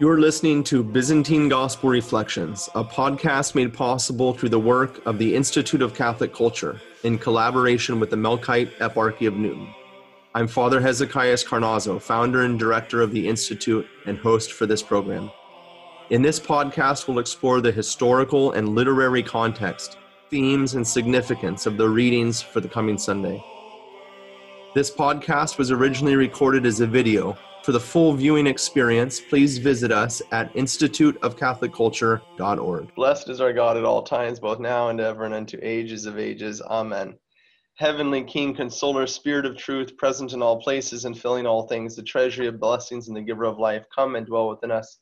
You're listening to Byzantine Gospel Reflections, a podcast made possible through the work of the Institute of Catholic Culture in collaboration with the Melkite Eparchy of Newton. I'm Father Hezekiah Carnazzo, founder and director of the Institute and host for this program. In this podcast, we'll explore the historical and literary context, themes, and significance of the readings for the coming Sunday. This podcast was originally recorded as a video. For the full viewing experience, please visit us at instituteofcatholicculture.org. Blessed is our God at all times, both now and ever and unto ages of ages. Amen. Heavenly King, Consoler, Spirit of Truth, present in all places and filling all things, the treasury of blessings and the giver of life, come and dwell within us.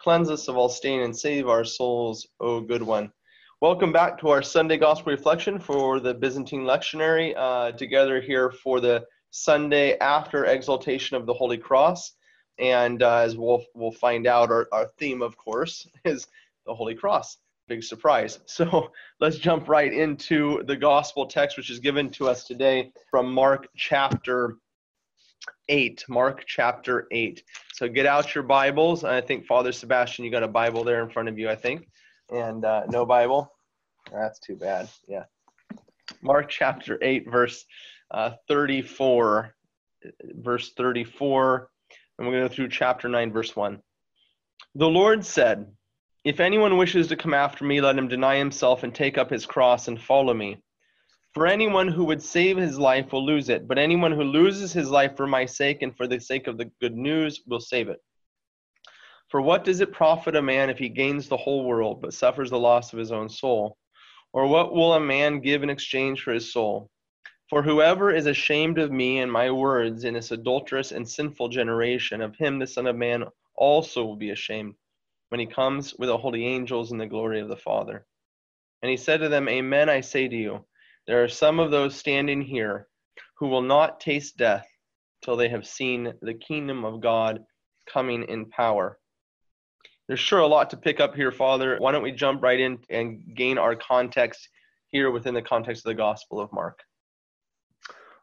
Cleanse us of all stain and save our souls, O good one. Welcome back to our Sunday Gospel Reflection for the Byzantine Lectionary, together here for the Sunday after Exaltation of the Holy Cross. And as we'll find out, our theme, of course, is the Holy Cross. Big surprise. So let's jump right into the Gospel text, which is given to us today from Mark chapter 8. Mark chapter 8. So get out your Bibles. I think, Father Sebastian, you got a Bible there in front of you, I think. And no Bible? That's too bad. Yeah. Mark chapter 8, verse 34. Verse 34. And we're going to go through chapter 9, verse 1. The Lord said, "If anyone wishes to come after me, let him deny himself and take up his cross and follow me. For anyone who would save his life will lose it, but anyone who loses his life for my sake and for the sake of the good news will save it. For what does it profit a man if he gains the whole world but suffers the loss of his own soul? Or what will a man give in exchange for his soul? For whoever is ashamed of me and my words in this adulterous and sinful generation, of him the Son of Man also will be ashamed when he comes with the holy angels in the glory of the Father." And he said to them, "Amen, I say to you, there are some of those standing here who will not taste death till they have seen the kingdom of God coming in power." There's sure a lot to pick up here, Father. Why don't we jump right in and gain our context here within the context of the Gospel of Mark?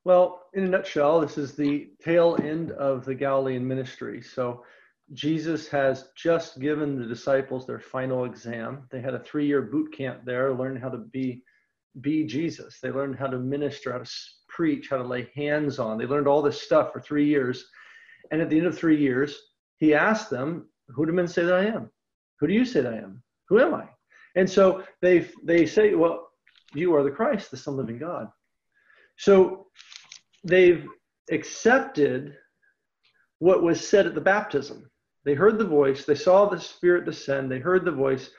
Well, in a nutshell, this is the tail end of the Galilean ministry. So Jesus has just given the disciples their final exam. They had a 3-year boot camp there, learned how to be Jesus. They learned how to minister, how to preach, how to lay hands on. They learned all this stuff for 3 years. And at the end of 3 years, he asked them, "Who do men say that I am? Who do you say that I am? Who am I?" And so they say, "Well, you are the Christ, the Son of the living God." So they've accepted what was said at the baptism. They heard the voice. They saw the Spirit descend. They heard the voice,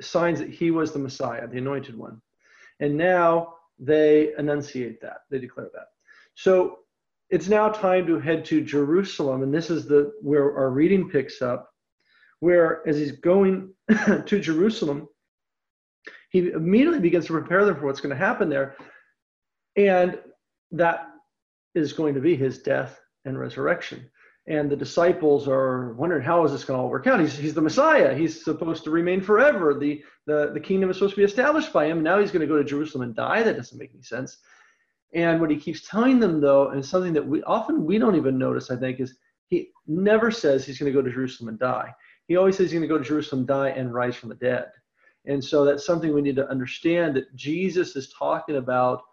signs that he was the Messiah, the anointed one. And now they enunciate that. They declare that. So it's now time to head to Jerusalem. And this is where our reading picks up, where as he's going to Jerusalem, he immediately begins to prepare them for what's going to happen there. And that is going to be his death and resurrection. And the disciples are wondering, how is this going to all work out? He's the Messiah. He's supposed to remain forever. The kingdom is supposed to be established by him. Now he's going to go to Jerusalem and die. That doesn't make any sense. And what he keeps telling them, though, and something that we often don't even notice, I think, is he never says he's going to go to Jerusalem and die. He always says he's going to go to Jerusalem, die, and rise from the dead. And so that's something we need to understand, that Jesus is talking about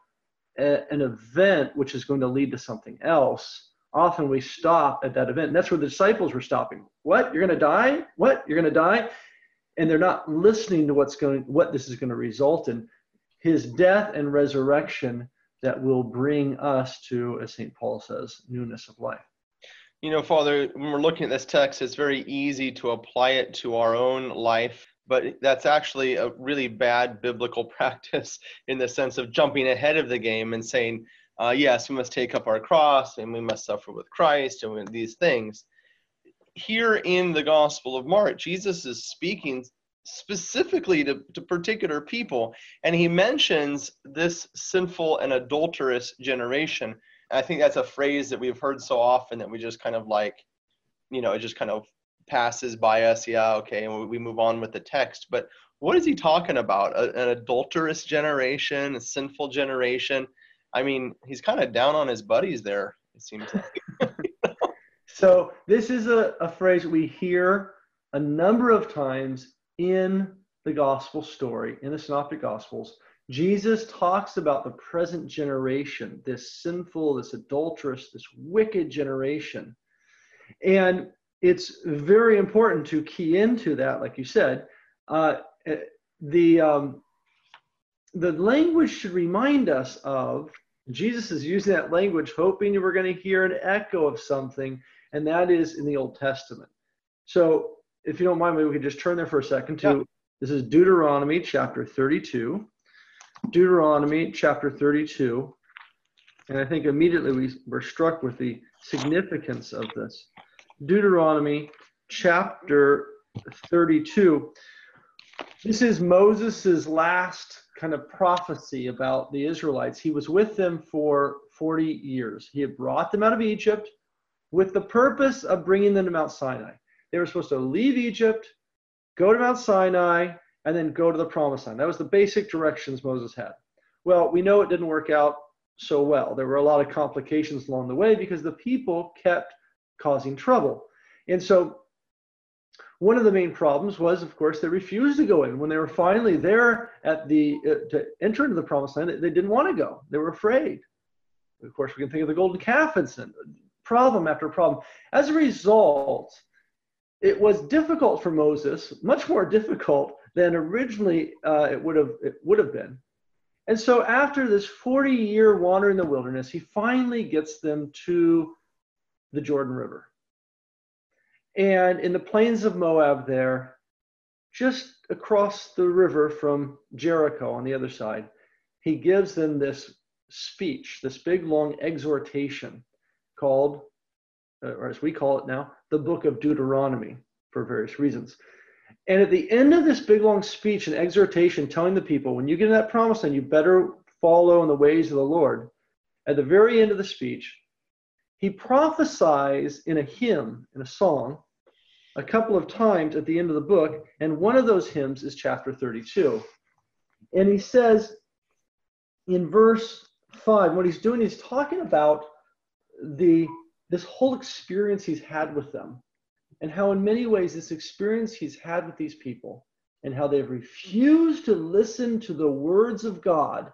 an event which is going to lead to something else. Often we stop at that event. And that's where the disciples were stopping. What? You're going to die? What? You're going to die? And they're not listening to what this is going to result in. His death and resurrection that will bring us to, as St. Paul says, newness of life. You know, Father, when we're looking at this text, it's very easy to apply it to our own life, but that's actually a really bad biblical practice in the sense of jumping ahead of the game and saying, yes, we must take up our cross and we must suffer with Christ and these things. Here in the Gospel of Mark, Jesus is speaking specifically to particular people, and he mentions this sinful and adulterous generation. I think that's a phrase that we've heard so often that we just kind of like, you know, it just kind of passes by us. Yeah, okay, and we move on with the text. But what is he talking about? An adulterous generation, a sinful generation. I mean, he's kind of down on his buddies there, it seems like. So this is a phrase we hear a number of times in the gospel story, in the synoptic gospels, Jesus talks about the present generation, this sinful, this adulterous, this wicked generation. And it's very important to key into that, like you said. The language should remind us of, Jesus is using that language hoping we're going to hear an echo of something, and that is in the Old Testament. So if you don't mind, maybe we could just turn there for a second to, this is Deuteronomy chapter 32. Deuteronomy chapter 32, and I think immediately we were struck with the significance of this. Deuteronomy chapter 32. This is Moses's last kind of prophecy about the Israelites. He was with them for 40 years. He had brought them out of Egypt with the purpose of bringing them to Mount Sinai. They were supposed to leave Egypt, go to Mount Sinai, and then go to the promised land. That was the basic directions Moses had. Well, we know it didn't work out so well. There were a lot of complications along the way because the people kept causing trouble. And so one of the main problems was, of course, they refused to go in. When they were finally there at to enter into the promised land, they didn't want to go. They were afraid. Of course, we can think of the golden calf incident, problem after problem. As a result, it was difficult for Moses, much more difficult than originally it would have been. And so after this 40-year wander in the wilderness, he finally gets them to the Jordan River. And in the plains of Moab there, just across the river from Jericho on the other side, he gives them this speech, this big, long exhortation called, or as we call it now, the book of Deuteronomy for various reasons. And at the end of this big, long speech and exhortation telling the people, when you get in that promised land, you better follow in the ways of the Lord. At the very end of the speech, he prophesies in a hymn, in a song, a couple of times at the end of the book. And one of those hymns is chapter 32. And he says in verse 5, what he's doing, he's talking about this whole experience he's had with them. And how in many ways this experience he's had with these people and how they've refused to listen to the words of God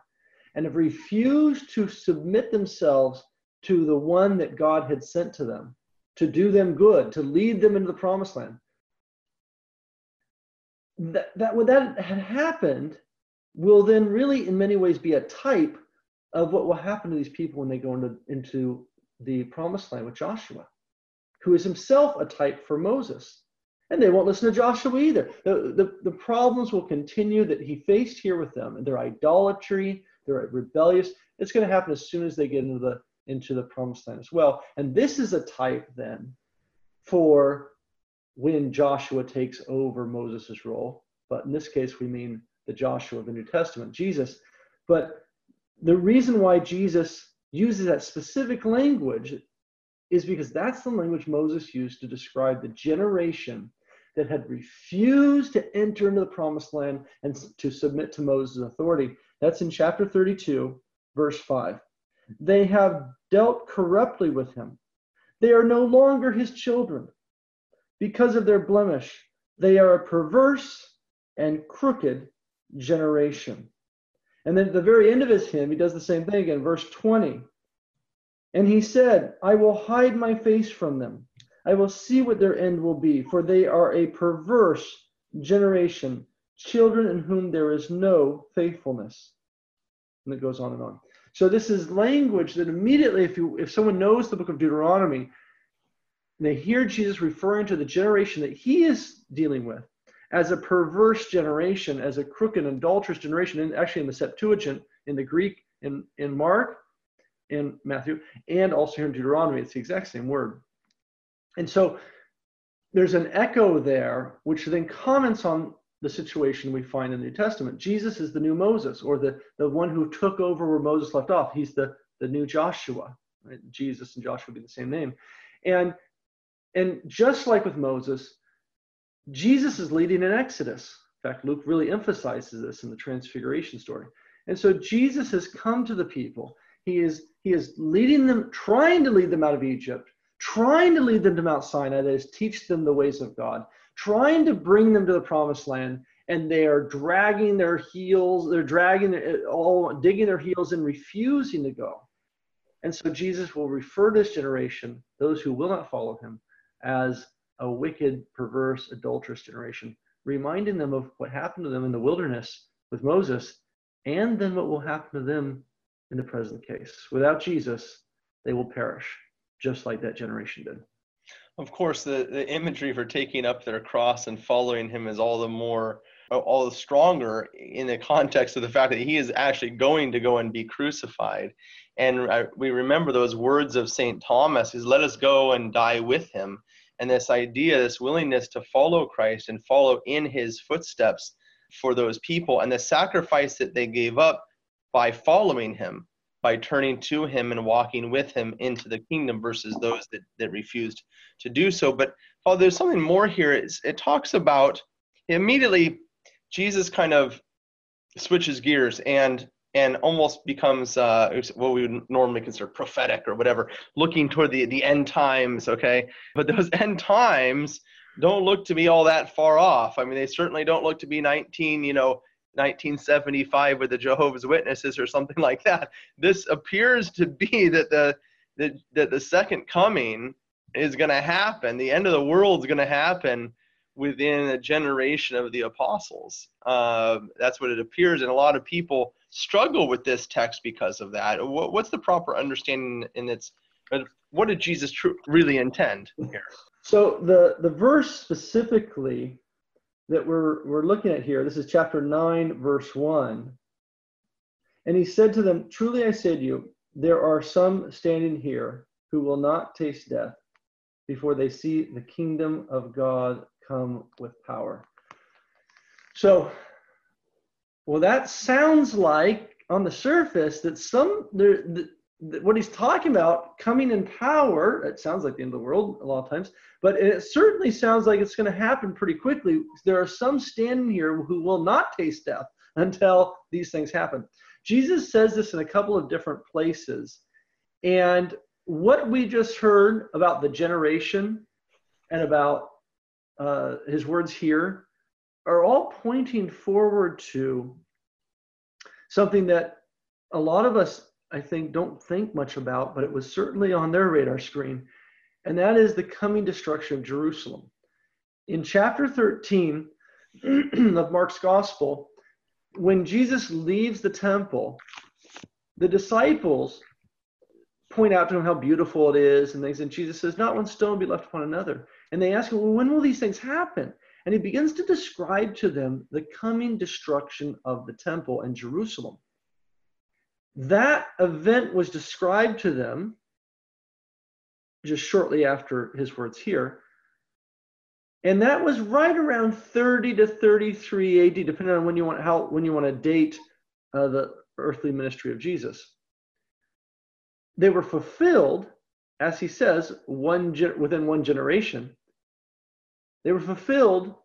and have refused to submit themselves to the one that God had sent to them, to do them good, to lead them into the promised land. When that had happened will then really in many ways be a type of what will happen to these people when they go into the promised land with Joshua, who is himself a type for Moses. And they won't listen to Joshua either. The problems will continue that he faced here with them, and their idolatry, their rebellious. It's going to happen as soon as they get into the promised land as well. And this is a type then for when Joshua takes over Moses' role. But in this case, we mean the Joshua of the New Testament, Jesus. But the reason why Jesus uses that specific language is because that's the language Moses used to describe the generation that had refused to enter into the promised land and to submit to Moses' authority. That's in chapter 32, verse 5. They have dealt corruptly with him. They are no longer his children. Because of their blemish, they are a perverse and crooked generation. And then at the very end of his hymn, he does the same thing again, verse 20. And he said, I will hide my face from them. I will see what their end will be, for they are a perverse generation, children in whom there is no faithfulness. And it goes on and on. So this is language that immediately, if someone knows the book of Deuteronomy, they hear Jesus referring to the generation that he is dealing with as a perverse generation, as a crooked and adulterous generation, and actually in the Septuagint, in the Greek, in Mark, in Matthew, and also here in Deuteronomy, it's the exact same word. And so there's an echo there, which then comments on the situation we find in the New Testament. Jesus is the new Moses, or the one who took over where Moses left off. He's the new Joshua. Right? Jesus and Joshua would be the same name. And just like with Moses, Jesus is leading an exodus. In fact, Luke really emphasizes this in the Transfiguration story. And so Jesus has come to the people. He is leading them, trying to lead them out of Egypt, trying to lead them to Mount Sinai, that is, teach them the ways of God, trying to bring them to the promised land, and they are dragging their heels, they're dragging it all, digging their heels and refusing to go. And so Jesus will refer to this generation, those who will not follow him, as a wicked, perverse, adulterous generation, reminding them of what happened to them in the wilderness with Moses, and then what will happen to them in the present case. Without Jesus, they will perish, just like that generation did. Of course, the imagery for taking up their cross and following him is all the stronger in the context of the fact that he is actually going to go and be crucified. And we remember those words of St. Thomas, he's let us go and die with him. And this idea, this willingness to follow Christ and follow in his footsteps for those people, and the sacrifice that they gave up by following him, by turning to him and walking with him into the kingdom, versus those that refused to do so. But Father, there's something more here. It talks about immediately Jesus kind of switches gears and almost becomes what we would normally consider prophetic or whatever, looking toward the end times, okay? But those end times don't look to be all that far off. I mean, they certainly don't look to be 1975 with the Jehovah's Witnesses or something like that. This appears to be that the second coming is going to happen. The end of the world is going to happen within a generation of the apostles. That's what it appears, and a lot of people struggle with this text because of that. What's the proper understanding in its? What did Jesus really intend here? So the verse specifically that we're looking at here, this is chapter 9, verse 1. And he said to them, "Truly I say to you, there are some standing here who will not taste death before they see the kingdom of God come with power." So, well, that sounds like on the surface that what he's talking about, coming in power, it sounds like the end of the world a lot of times, but it certainly sounds like it's going to happen pretty quickly. There are some standing here who will not taste death until these things happen. Jesus says this in a couple of different places. And what we just heard about the generation and about his words here are all pointing forward to something that a lot of us, I think, don't think much about, but it was certainly on their radar screen, and that is the coming destruction of Jerusalem. In chapter 13 of Mark's Gospel, when Jesus leaves the temple, the disciples point out to him how beautiful it is and things, and Jesus says, "Not one stone will be left upon another." And they ask him, "Well, when will these things happen?" And he begins to describe to them the coming destruction of the temple in Jerusalem. That event was described to them just shortly after his words here. And that was right around 30 to 33 AD, depending on when you want to date the earthly ministry of Jesus. They were fulfilled, as he says, within one generation. They were fulfilled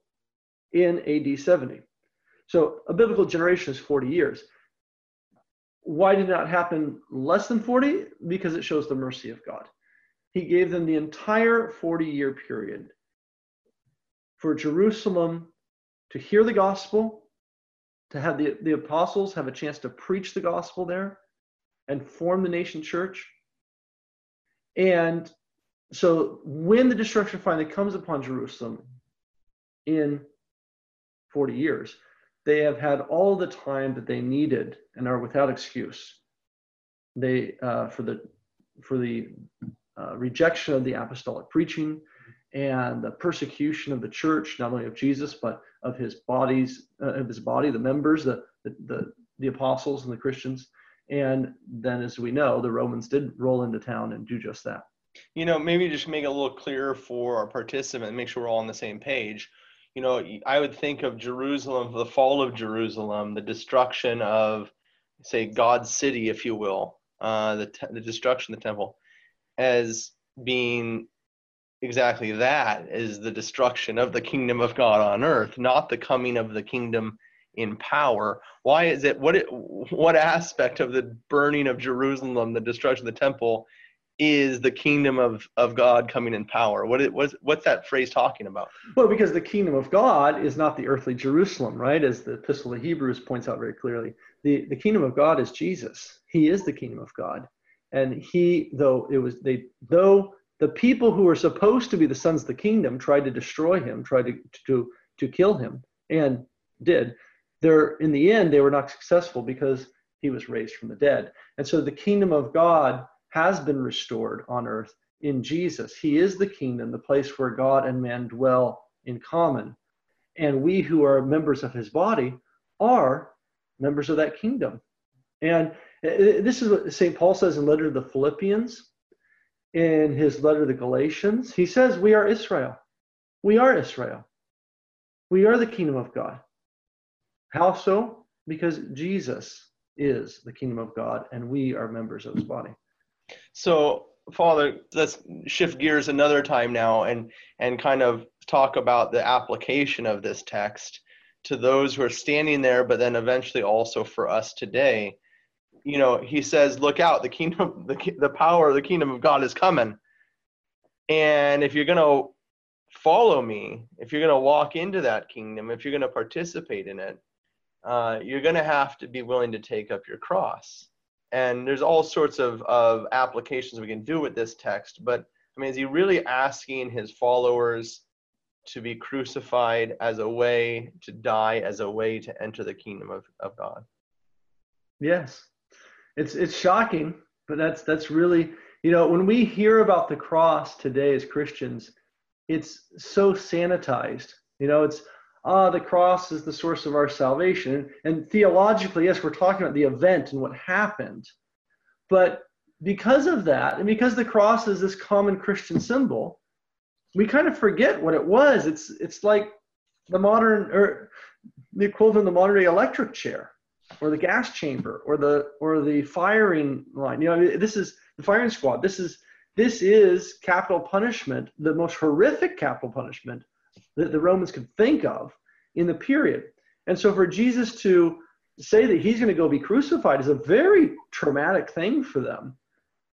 in AD 70. So a biblical generation is 40 years. Why did it not happen less than 40? Because it shows the mercy of God. He gave them the entire 40-year period for Jerusalem to hear the gospel, to have the apostles have a chance to preach the gospel there and form the nation church. And so when the destruction finally comes upon Jerusalem in 40 years, they have had all the time that they needed and are without excuse. They for the rejection of the apostolic preaching and the persecution of the church, not only of Jesus but of his body, the members, the apostles and the Christians. And then, as we know, the Romans did roll into town and do just that. You know, maybe just make it a little clearer for our participant, make sure we're all on the same page. You know, I would think of Jerusalem, the fall of Jerusalem, the destruction of, say, God's city, if you will, the destruction of the temple, as being exactly that, is the destruction of the kingdom of God on earth, not the coming of the kingdom in power. Why is it, what aspect of the burning of Jerusalem, the destruction of the temple, is the kingdom of God coming in power? What's that phrase talking about? Well, because the kingdom of God is not the earthly Jerusalem, right? As the Epistle to Hebrews points out very clearly, the kingdom of God is Jesus. He is the kingdom of God. And he, though the people who were supposed to be the sons of the kingdom tried to destroy him, tried to kill him, and did. In the end, they were not successful because he was raised from the dead. And so the kingdom of God has been restored on earth in Jesus. He is the kingdom, the place where God and man dwell in common. And we who are members of his body are members of that kingdom. And this is what St. Paul says in the letter to the Philippians, in his letter to the Galatians. He says, we are Israel. We are Israel. We are the kingdom of God. How so? Because Jesus is the kingdom of God, and we are members of his body. So, Father, let's shift gears another time now and kind of talk about the application of this text to those who are standing there, but then eventually also for us today. You know, he says, look out, the power of the kingdom of God is coming. And if you're going to follow me, if you're going to walk into that kingdom, if you're going to participate in it, you're going to have to be willing to take up your cross. And there's all sorts of applications we can do with this text. But, I mean, is he really asking his followers to be crucified as a way to die, as a way to enter the kingdom of God? Yes. It's shocking, but that's really, you know, when we hear about the cross today as Christians, it's so sanitized. You know, it's, the cross is the source of our salvation. And theologically, yes, we're talking about the event and what happened. But because of that, and because the cross is this common Christian symbol, we kind of forget what it was. It's like the modern, or the equivalent of the modern day electric chair, or the gas chamber, or the firing line. You know, this is the firing squad. This is capital punishment, the most horrific capital punishment that the Romans could think of in the period. And so for Jesus to say that he's going to go be crucified is a very traumatic thing for them.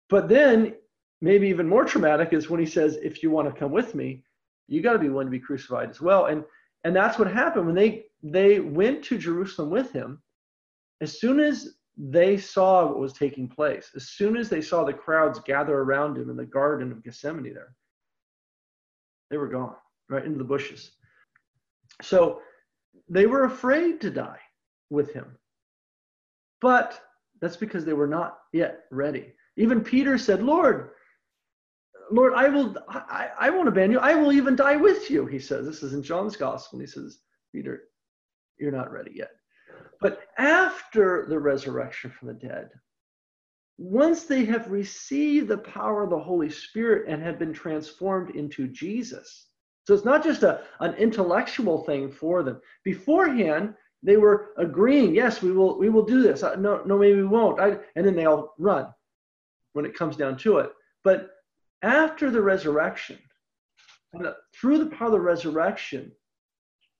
But then maybe even more traumatic is when he says, if you want to come with me, you got to be willing to be crucified as well. And that's what happened when they went to Jerusalem with him. As soon as they saw what was taking place, as soon as they saw the crowds gather around him in the Garden of Gethsemane there, they were gone. Right into the bushes. So they were afraid to die with him. But that's because they were not yet ready. Even Peter said, Lord, I won't abandon you. I will even die with you, he says. This is in John's gospel. And he says, Peter, you're not ready yet. But after the resurrection from the dead, once they have received the power of the Holy Spirit and have been transformed into Jesus, so it's not just an intellectual thing for them. Beforehand, they were agreeing, yes, we will do this. No, maybe we won't. And then they all run when it comes down to it. But after the resurrection, and through the power of the resurrection,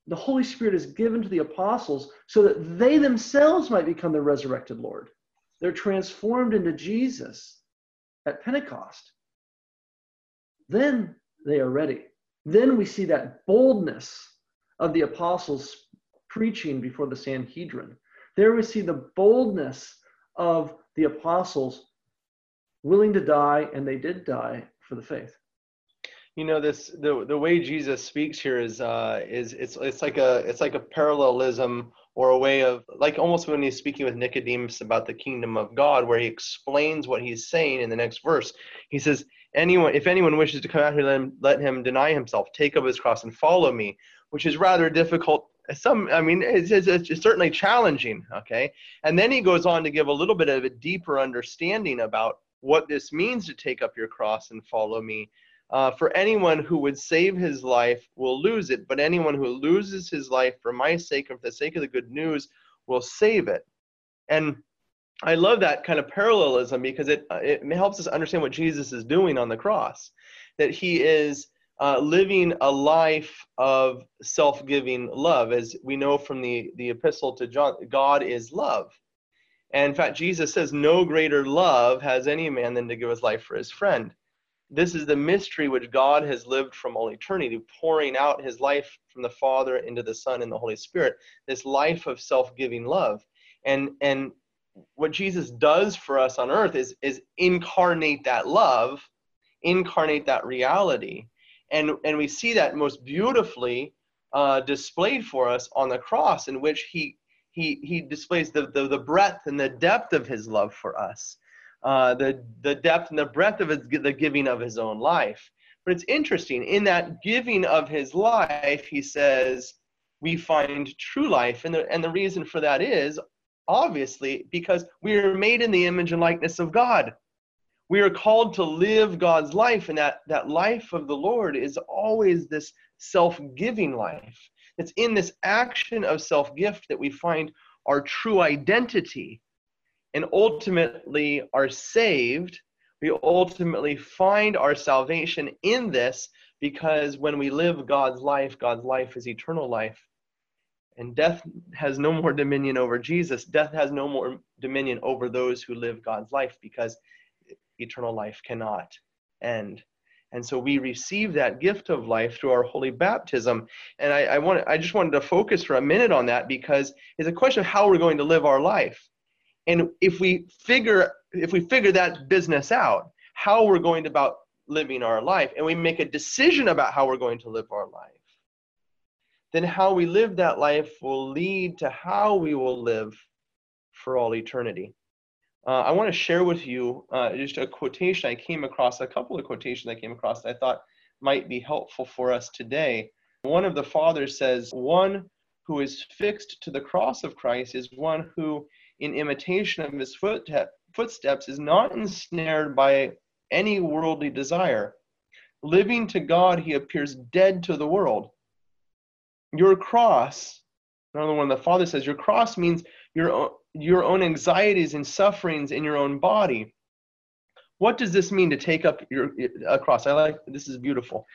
the Holy Spirit is given to the apostles so that they themselves might become the resurrected Lord. They're transformed into Jesus at Pentecost. Then they are ready. Then we see that boldness of the apostles preaching before the Sanhedrin. There we see the boldness of the apostles willing to die, and they did die for the faith. You know, the way Jesus speaks here is like a parallelism, or a way of, like, almost when he's speaking with Nicodemus about the kingdom of God, where he explains what he's saying in the next verse. He says, if anyone wishes to come out here, let him deny himself, take up his cross, and follow me, which is rather difficult. It's certainly challenging, okay? And then he goes on to give a little bit of a deeper understanding about what this means to take up your cross and follow me. For anyone who would save his life will lose it, but anyone who loses his life for my sake and for the sake of the good news will save it. And I love that kind of parallelism, because it helps us understand what Jesus is doing on the cross, that he is living a life of self-giving love. As we know from the epistle to John, God is love. And in fact, Jesus says, no greater love has any man than to give his life for his friend. This is the mystery which God has lived from all eternity, pouring out his life from the Father into the Son and the Holy Spirit, this life of self-giving love. And what Jesus does for us on earth is incarnate that love, incarnate that reality. And we see that most beautifully displayed for us on the cross, in which he displays the breadth and the depth of his love for us, the depth and the breadth of the giving of his own life. But it's interesting, in that giving of his life, he says, we find true life. And the reason for that is, obviously, because we are made in the image and likeness of God. We are called to live God's life, and that life of the Lord is always this self-giving life. It's in this action of self-gift that we find our true identity, and ultimately are saved. We ultimately find our salvation in this, because when we live God's life is eternal life. And death has no more dominion over Jesus. Death has no more dominion over those who live God's life, because eternal life cannot end. And so we receive that gift of life through our holy baptism. And I just wanted to focus for a minute on that, because it's a question of how we're going to live our life. And if we figure that business out, how we're going about living our life, and we make a decision about how we're going to live our life, then how we live that life will lead to how we will live for all eternity. I want to share with you just a quotation I came across, a couple of quotations I came across that I thought might be helpful for us today. One of the fathers says, one who is fixed to the cross of Christ is one who, in imitation of his footsteps, is not ensnared by any worldly desire. Living to God, he appears dead to the world. Your cross, another one the father says, your cross means your own anxieties and sufferings in your own body. What does this mean to take up a cross? This is beautiful.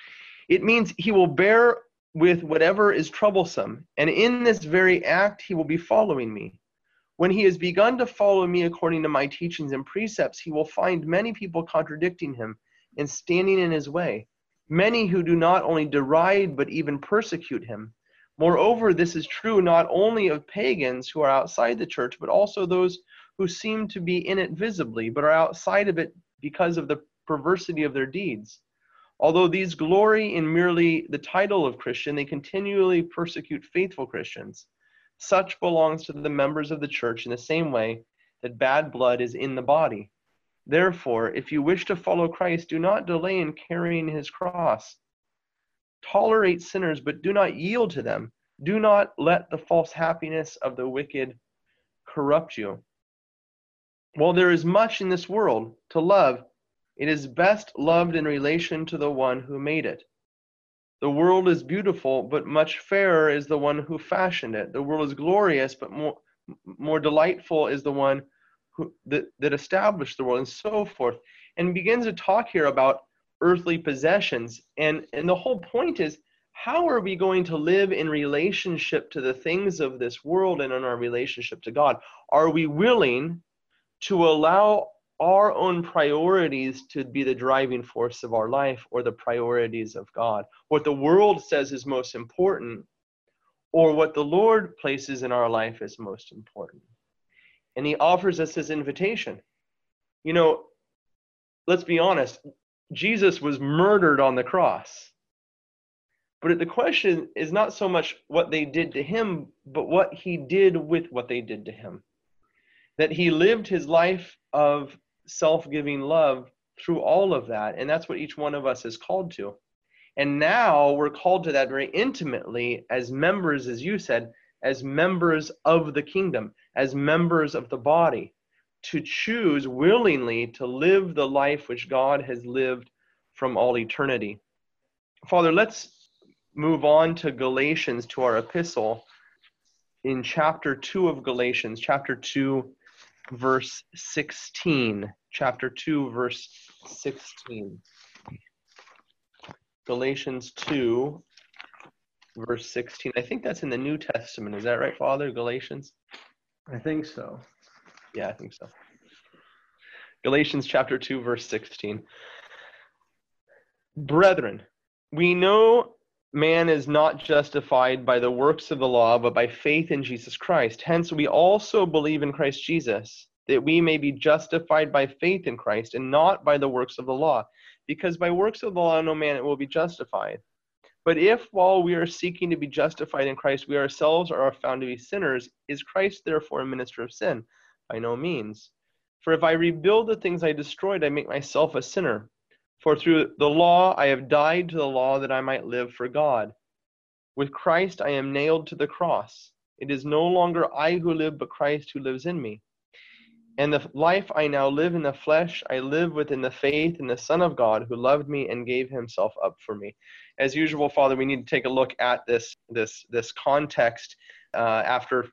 It means he will bear with whatever is troublesome, and in this very act he will be following me. When he has begun to follow me according to my teachings and precepts, he will find many people contradicting him and standing in his way, many who do not only deride but even persecute him. Moreover, this is true not only of pagans who are outside the church, but also those who seem to be in it visibly, but are outside of it because of the perversity of their deeds. Although these glory in merely the title of Christian, they continually persecute faithful Christians. Such belongs to the members of the church in the same way that bad blood is in the body. Therefore, if you wish to follow Christ, do not delay in carrying his cross. Tolerate sinners, but do not yield to them. Do not let the false happiness of the wicked corrupt you. While there is much in this world to love, it is best loved in relation to the one who made it. The world is beautiful, but much fairer is the one who fashioned it. The world is glorious, but more delightful is the one who that established the world, and so forth. And begins to talk here about earthly possessions. And the whole point is, how are we going to live in relationship to the things of this world and in our relationship to God? Are we willing to allow our own priorities to be the driving force of our life, or the priorities of God? What the world says is most important, or what the Lord places in our life is most important? And he offers us his invitation. You know, let's be honest. Jesus was murdered on the cross. But the question is not so much what they did to him, but what he did with what they did to him. That he lived his life of self-giving love through all of that. And that's what each one of us is called to. And now we're called to that very intimately as members, as you said, as members of the kingdom, as members of the body, to choose willingly to live the life which God has lived from all eternity. Father, let's move on to Galatians, to our epistle, in chapter 2 of Galatians, chapter 2, verse 16. Chapter 2, verse 16. Galatians 2, verse 16. I think that's in the New Testament. Is that right, Father? Galatians? I think so. Yeah, I think so. Galatians chapter 2, verse 16. Brethren, we know man is not justified by the works of the law, but by faith in Jesus Christ. Hence, we also believe in Christ Jesus, that we may be justified by faith in Christ and not by the works of the law. Because by works of the law, no man will be justified. But if while we are seeking to be justified in Christ, we ourselves are found to be sinners, is Christ therefore a minister of sin? By no means. For if I rebuild the things I destroyed, I make myself a sinner. For through the law I have died to the law that I might live for God. With Christ I am nailed to the cross. It is no longer I who live, but Christ who lives in me. And the life I now live in the flesh, I live within the faith in the Son of God who loved me and gave himself up for me. As usual, Father, we need to take a look at this context after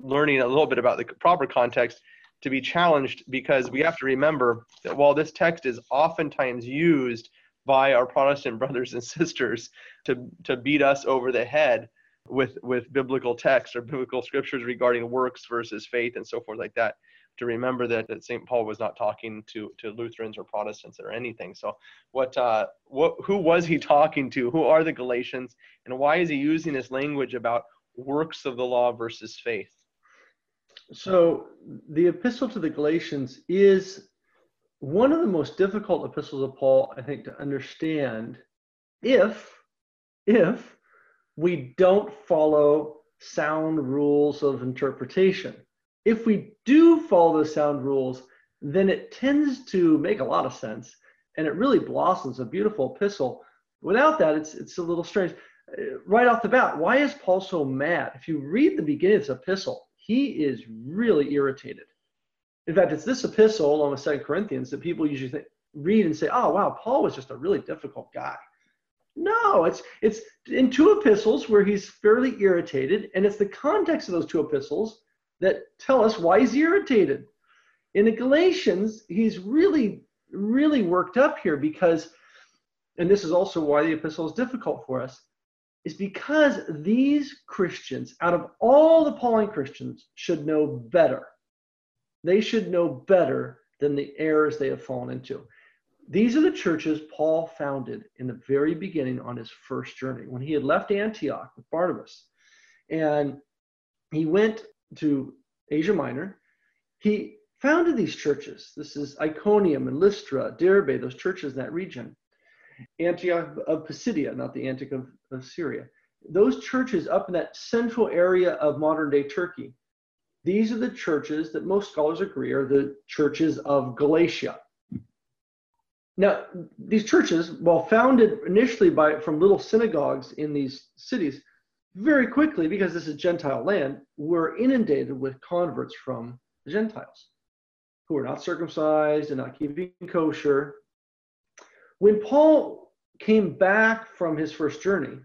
learning a little bit about the proper context to be challenged, because we have to remember that while this text is oftentimes used by our Protestant brothers and sisters to beat us over the head with biblical texts or biblical scriptures regarding works versus faith and so forth like that, to remember that St. Paul was not talking to Lutherans or Protestants or anything. So who was he talking to? Who are the Galatians? And why is he using this language about works of the law versus faith? So the epistle to the Galatians is one of the most difficult epistles of Paul, I think, to understand if we don't follow sound rules of interpretation. If we do follow the sound rules, then it tends to make a lot of sense, and it really blossoms a beautiful epistle. Without that, it's a little strange. Right off the bat, why is Paul so mad? If you read the beginning of this epistle, he is really irritated. In fact, it's this epistle, along with 2 Corinthians, that people usually read and say, oh, wow, Paul was just a really difficult guy. No, it's in two epistles where he's fairly irritated, and it's the context of those two epistles that tell us why he's irritated. In the Galatians, he's really, really worked up here because, and this is also why the epistle is difficult for us, is because these Christians, out of all the Pauline Christians, should know better. They should know better than the errors they have fallen into. These are the churches Paul founded in the very beginning on his first journey, when he had left Antioch with Barnabas. And he went to Asia Minor. He founded these churches. This is Iconium and Lystra, Derbe, those churches in that region. Antioch of Pisidia, not the Antioch of Syria. Those churches up in that central area of modern-day Turkey, these are the churches that most scholars agree are the churches of Galatia. Now, these churches, while founded initially from little synagogues in these cities, very quickly, because this is Gentile land, we're inundated with converts from the Gentiles who are not circumcised and not keeping kosher. When Paul came back from his first journey,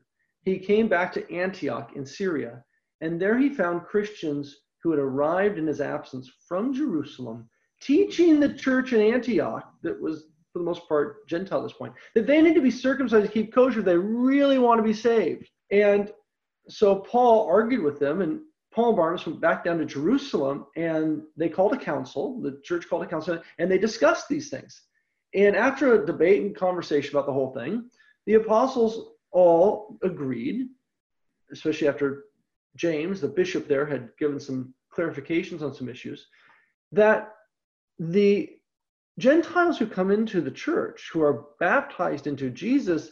he came back to Antioch in Syria, and there he found Christians who had arrived in his absence from Jerusalem, teaching the church in Antioch that was, for the most part, Gentile at this point, that they need to be circumcised to keep kosher if they really want to be saved. And so Paul argued with them, and Paul and Barnabas went back down to Jerusalem, and they called a council, the church called a council, and they discussed these things. And after a debate and conversation about the whole thing, the apostles all agreed, especially after James, the bishop there, had given some clarifications on some issues, that the Gentiles who come into the church, who are baptized into Jesus,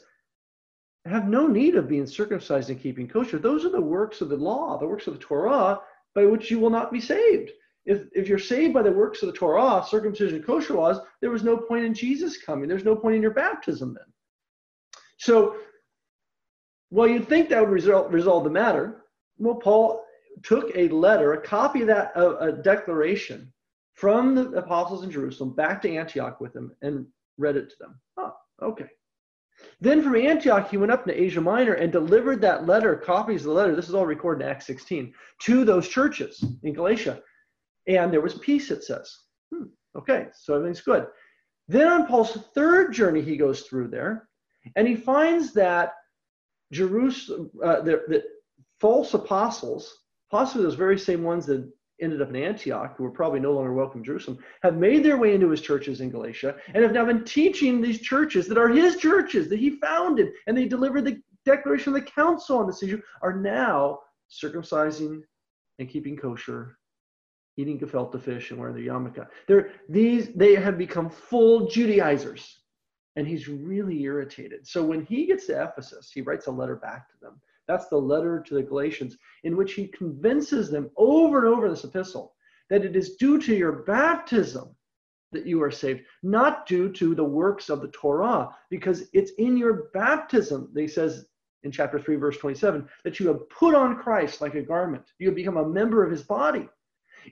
have no need of being circumcised and keeping kosher. Those are the works of the law, the works of the Torah, by which you will not be saved. If you're saved by the works of the Torah, circumcision and kosher laws, there was no point in Jesus coming. There's no point in your baptism then. So, well, you'd think that would resolve the matter. Well, Paul took a letter, a copy of that, a declaration from the apostles in Jerusalem back to Antioch with him and read it to them. Oh, okay. Then from Antioch, he went up to Asia Minor and delivered that letter, copies of the letter, this is all recorded in Acts 16, to those churches in Galatia. And there was peace, it says. Okay, so everything's good. Then on Paul's third journey, he goes through there, and he finds that Jerusalem, the false apostles, possibly those very same ones that ended up in Antioch, who were probably no longer welcome in Jerusalem, have made their way into his churches in Galatia and have now been teaching these churches that are his churches, that he founded, and they delivered the declaration of the council on this issue, are now circumcising and keeping kosher, eating gefilte fish and wearing their yarmulke. They have become full Judaizers, and he's really irritated. So when he gets to Ephesus, he writes a letter back to them. That's the letter to the Galatians, in which he convinces them over and over in this epistle that it is due to your baptism that you are saved, not due to the works of the Torah, because it's in your baptism, they says in chapter 3, verse 27, that you have put on Christ like a garment. You have become a member of his body.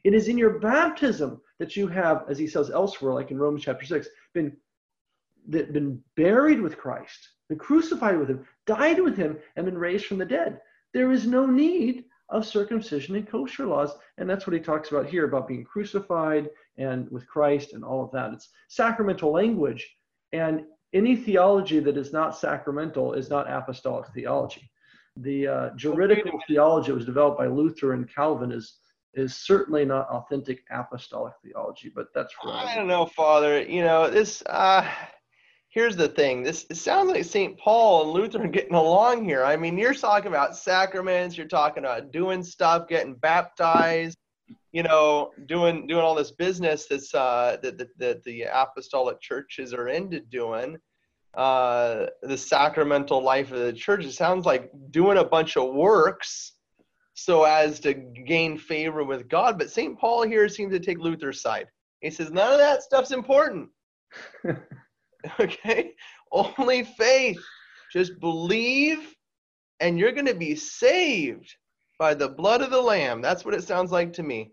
It is in your baptism that you have, as he says elsewhere, like in Romans chapter 6, been buried with Christ, been crucified with him, died with him, and been raised from the dead. There is no need of circumcision and kosher laws, and that's what he talks about here, about being crucified and with Christ and all of that. It's sacramental language, and any theology that is not sacramental is not apostolic theology. The juridical theology that was developed by Luther and Calvin is certainly not authentic apostolic theology, but that's right. I don't know, Father. You know, this... Here's the thing. It sounds like St. Paul and Luther are getting along here. I mean, you're talking about sacraments. You're talking about doing stuff, getting baptized, you know, doing all this business that's, that the apostolic churches are into doing, the sacramental life of the church. It sounds like doing a bunch of works so as to gain favor with God. But St. Paul here seems to take Luther's side. He says, none of that stuff's important. Okay, only faith. Just believe, and you're going to be saved by the blood of the Lamb. That's what it sounds like to me.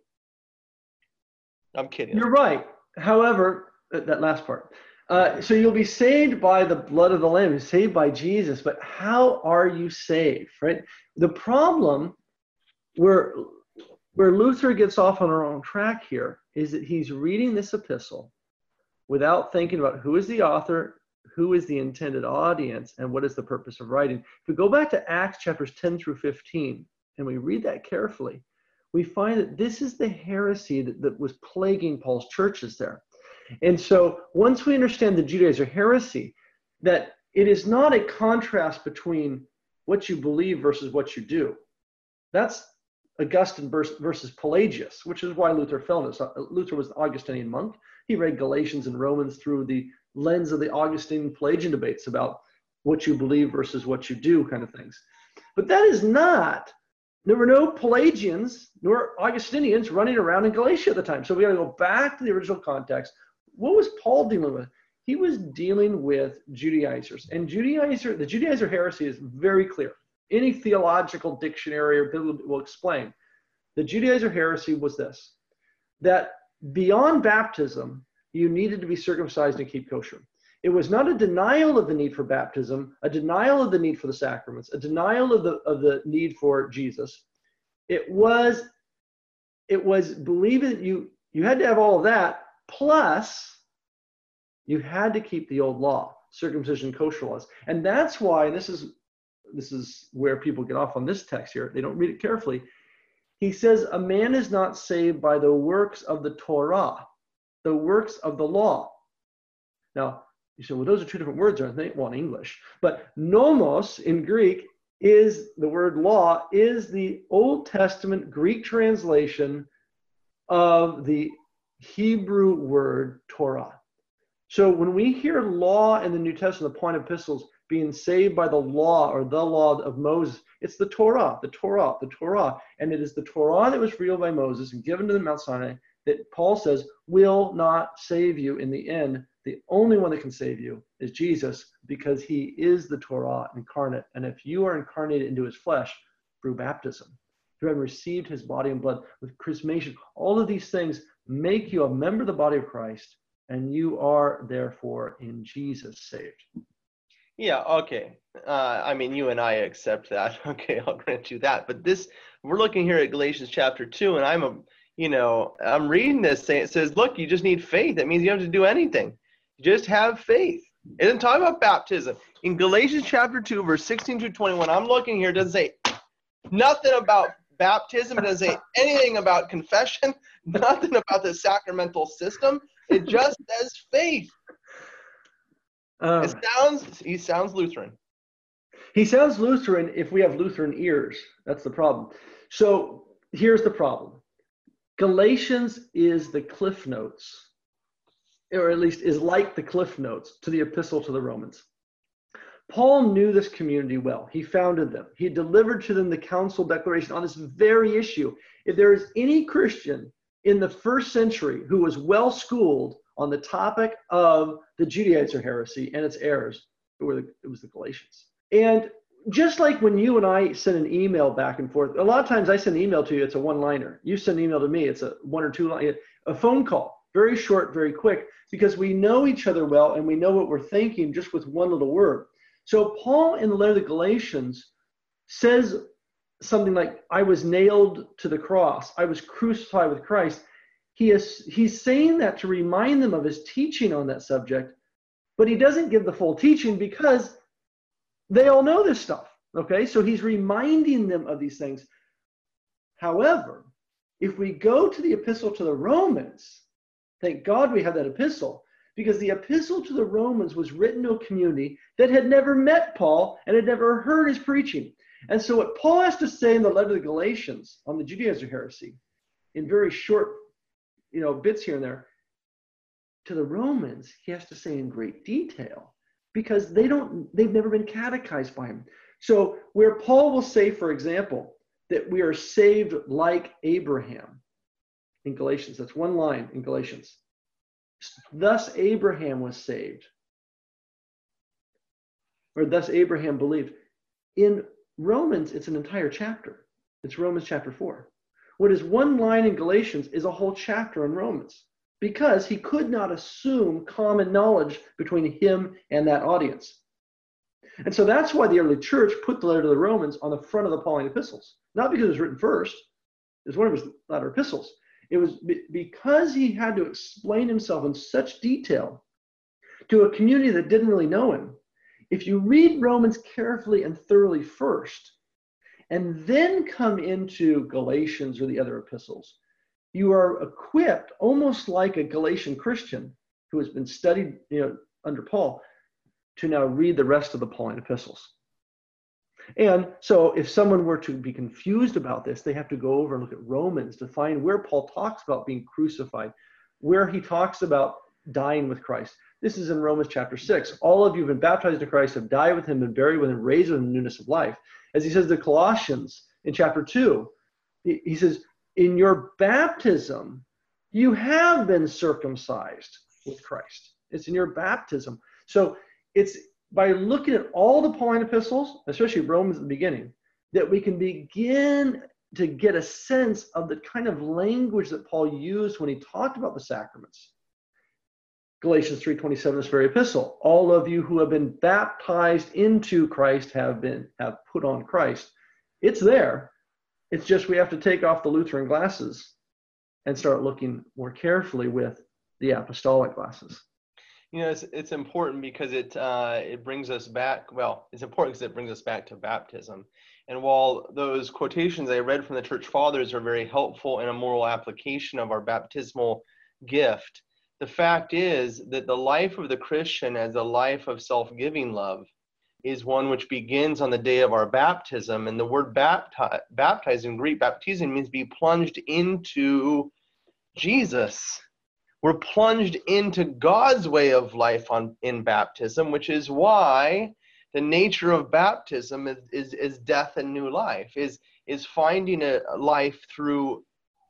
I'm kidding. You're right. However, that last part. So you'll be saved by the blood of the Lamb. You're saved by Jesus. But how are you saved, right? The problem where Luther gets off on the wrong track here is that he's reading this epistle without thinking about who is the author, who is the intended audience, and what is the purpose of writing. If we go back to Acts chapters 10 through 15, and we read that carefully, we find that this is the heresy that was plaguing Paul's churches there. And so once we understand the Judaizer heresy, that it is not a contrast between what you believe versus what you do. That's Augustine versus Pelagius, which is why Luther fell in this. Luther was an Augustinian monk. He read Galatians and Romans through the lens of the Augustine-Pelagian debates about what you believe versus what you do kind of things. But that is not, there were no Pelagians nor Augustinians running around in Galatia at the time. So we got to go back to the original context. What was Paul dealing with? He was dealing with Judaizers. And the Judaizer heresy is very clear. Any theological dictionary or Bible will explain. The Judaizer heresy was this, that beyond baptism, you needed to be circumcised and keep kosher. It was not a denial of the need for baptism, a denial of the need for the sacraments, a denial of the need for Jesus. It was believing that you had to have all of that, plus you had to keep the old law, circumcision, kosher laws. And that's why, and this is where people get off on this text here. They don't read it carefully. He says, a man is not saved by the works of the Torah, the works of the law. Now, you say, well, those are two different words, aren't they? Well, in English. But nomos in Greek is the word law, is the Old Testament Greek translation of the Hebrew word Torah. So when we hear law in the New Testament, the point of epistles, being saved by the law or the law of Moses, it's the Torah, the Torah, the Torah. And it is the Torah that was revealed by Moses and given to the Mount Sinai that Paul says will not save you in the end. The only one that can save you is Jesus, because he is the Torah incarnate. And if you are incarnated into his flesh through baptism, through having received his body and blood with chrismation, all of these things make you a member of the body of Christ, and you are therefore in Jesus saved. Yeah, okay. I mean, you and I accept that. Okay, I'll grant you that. But this, we're looking here at Galatians chapter 2, and I'm reading this thing. It says, look, you just need faith. That means you don't have to do anything. Just have faith. It doesn't talk about baptism. In Galatians chapter 2, verse 16 through 21, I'm looking here, it doesn't say nothing about baptism. It doesn't say anything about confession, nothing about the sacramental system. It just says faith. He sounds Lutheran. He sounds Lutheran if we have Lutheran ears. That's the problem. So here's the problem. Galatians is the Cliff Notes, or at least is like the Cliff Notes to the Epistle to the Romans. Paul knew this community well. He founded them. He delivered to them the Council Declaration on this very issue. If there is any Christian in the first century who was well-schooled on the topic of the Judaizer heresy and its errors, it was the Galatians. And just like when you and I send an email back and forth, a lot of times I send an email to you, it's a one-liner. You send an email to me, it's a one or two-liner. A phone call, very short, very quick, because we know each other well and we know what we're thinking just with one little word. So Paul in the letter to the Galatians says something like, I was nailed to the cross. I was crucified with Christ. He's saying that to remind them of his teaching on that subject, but he doesn't give the full teaching because they all know this stuff, okay? So he's reminding them of these things. However, if we go to the Epistle to the Romans, thank God we have that epistle, because the Epistle to the Romans was written to a community that had never met Paul and had never heard his preaching. And so what Paul has to say in the letter to the Galatians on the Judaizer heresy, in very short, bits here and there, to the Romans, he has to say in great detail, because they've never been catechized by him. So where Paul will say, for example, that we are saved like Abraham in Galatians, that's one line in Galatians. Thus Abraham was saved, or thus Abraham believed. In Romans, it's an entire chapter. It's Romans chapter 4. What is one line in Galatians is a whole chapter in Romans, because he could not assume common knowledge between him and that audience. And so that's why the early church put the letter to the Romans on the front of the Pauline epistles. Not because it was written first. It was one of his latter epistles. It was because he had to explain himself in such detail to a community that didn't really know him. If you read Romans carefully and thoroughly first, and then come into Galatians or the other epistles, you are equipped almost like a Galatian Christian who has been studied under Paul to now read the rest of the Pauline epistles. And so if someone were to be confused about this, they have to go over and look at Romans to find where Paul talks about being crucified, where he talks about dying with Christ. This is in Romans chapter 6. All of you have been baptized to Christ, have died with him, been buried with him, raised with him in the newness of life. As he says to Colossians in chapter 2, he says, in your baptism, you have been circumcised with Christ. It's in your baptism. So it's by looking at all the Pauline epistles, especially Romans at the beginning, that we can begin to get a sense of the kind of language that Paul used when he talked about the sacraments. Galatians 3:27, this very epistle. All of you who have been baptized into Christ have put on Christ. It's there. It's just we have to take off the Lutheran glasses and start looking more carefully with the apostolic glasses. It's important because it brings us back. Well, it's important because it brings us back to baptism. And while those quotations I read from the Church Fathers are very helpful in a moral application of our baptismal gift, the fact is that the life of the Christian as a life of self-giving love is one which begins on the day of our baptism. And the word baptized in Greek, baptizing, means be plunged into Jesus. We're plunged into God's way of life in baptism, which is why the nature of baptism is death and new life, is finding a life through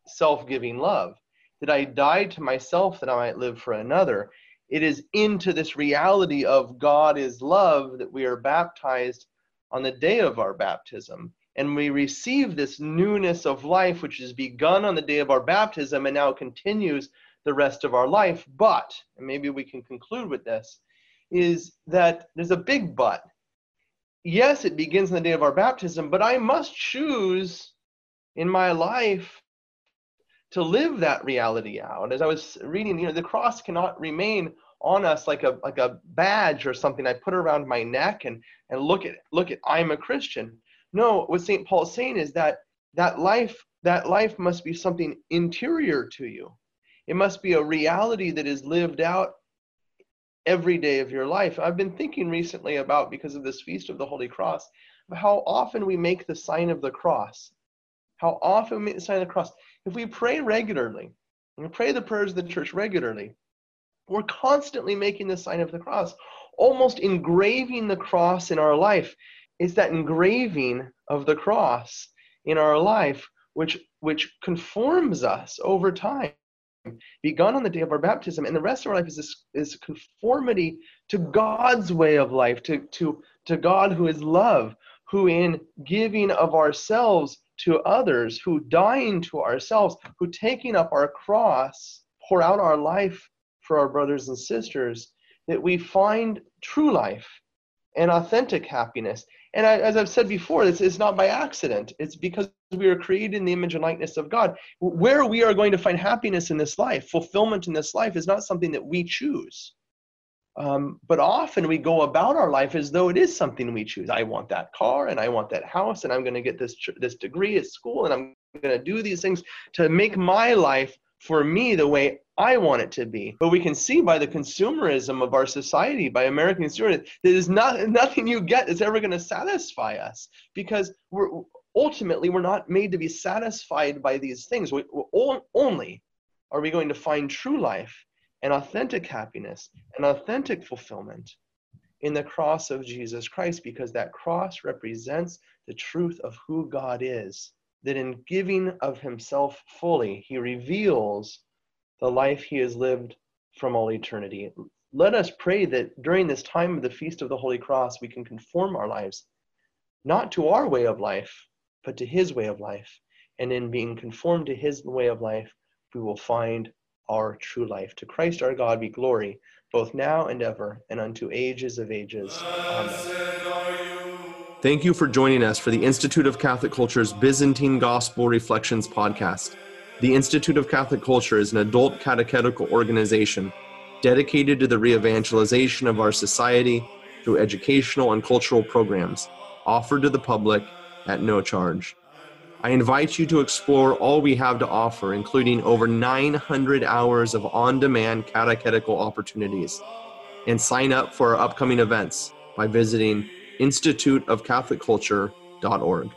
self-giving love, that I died to myself that I might live for another. It is into this reality of God is love that we are baptized on the day of our baptism. And we receive this newness of life, which is begun on the day of our baptism and now continues the rest of our life. But, and maybe we can conclude with this, is that there's a big but. Yes, it begins on the day of our baptism, but I must choose in my life to live that reality out. As I was reading, the cross cannot remain on us like a badge or something I put around my neck and look at I'm a Christian. No, what St. Paul's saying is that that life must be something interior to you. It must be a reality that is lived out every day of your life. I've been thinking recently about, because of this Feast of the Holy Cross, how often we make the sign of the cross. How often we make the sign of the cross. If we pray regularly, and we pray the prayers of the church regularly, we're constantly making the sign of the cross, almost engraving the cross in our life. It's that engraving of the cross in our life which conforms us over time, begun on the day of our baptism, and the rest of our life is conformity to God's way of life, to God who is love, who in giving of ourselves to others, who dying to ourselves, who taking up our cross, pour out our life for our brothers and sisters, that we find true life and authentic happiness. And as I've said before, this is not by accident. It's because we are created in the image and likeness of God. Where we are going to find happiness in this life, fulfillment in this life, is not something that we choose. But often we go about our life as though it is something we choose. I want that car, and I want that house, and I'm going to get this degree at school, and I'm going to do these things to make my life, for me, the way I want it to be. But we can see by the consumerism of our society, by American consumerism, there's nothing you get is ever going to satisfy us, because ultimately we're not made to be satisfied by these things. Only are we going to find true life and authentic happiness and authentic fulfillment in the cross of Jesus Christ, because that cross represents the truth of who God is. That in giving of himself fully, he reveals the life he has lived from all eternity. Let us pray that during this time of the Feast of the Holy Cross, we can conform our lives, not to our way of life, but to his way of life. And in being conformed to his way of life, we will find our true life. To Christ our God be glory, both now and ever, and unto ages of ages. Amen. Thank you for joining us for the Institute of Catholic Culture's Byzantine Gospel Reflections podcast. The Institute of Catholic Culture is an adult catechetical organization dedicated to the re-evangelization of our society through educational and cultural programs offered to the public at no charge. I invite you to explore all we have to offer, including over 900 hours of on-demand catechetical opportunities, and sign up for our upcoming events by visiting instituteofcatholicculture.org.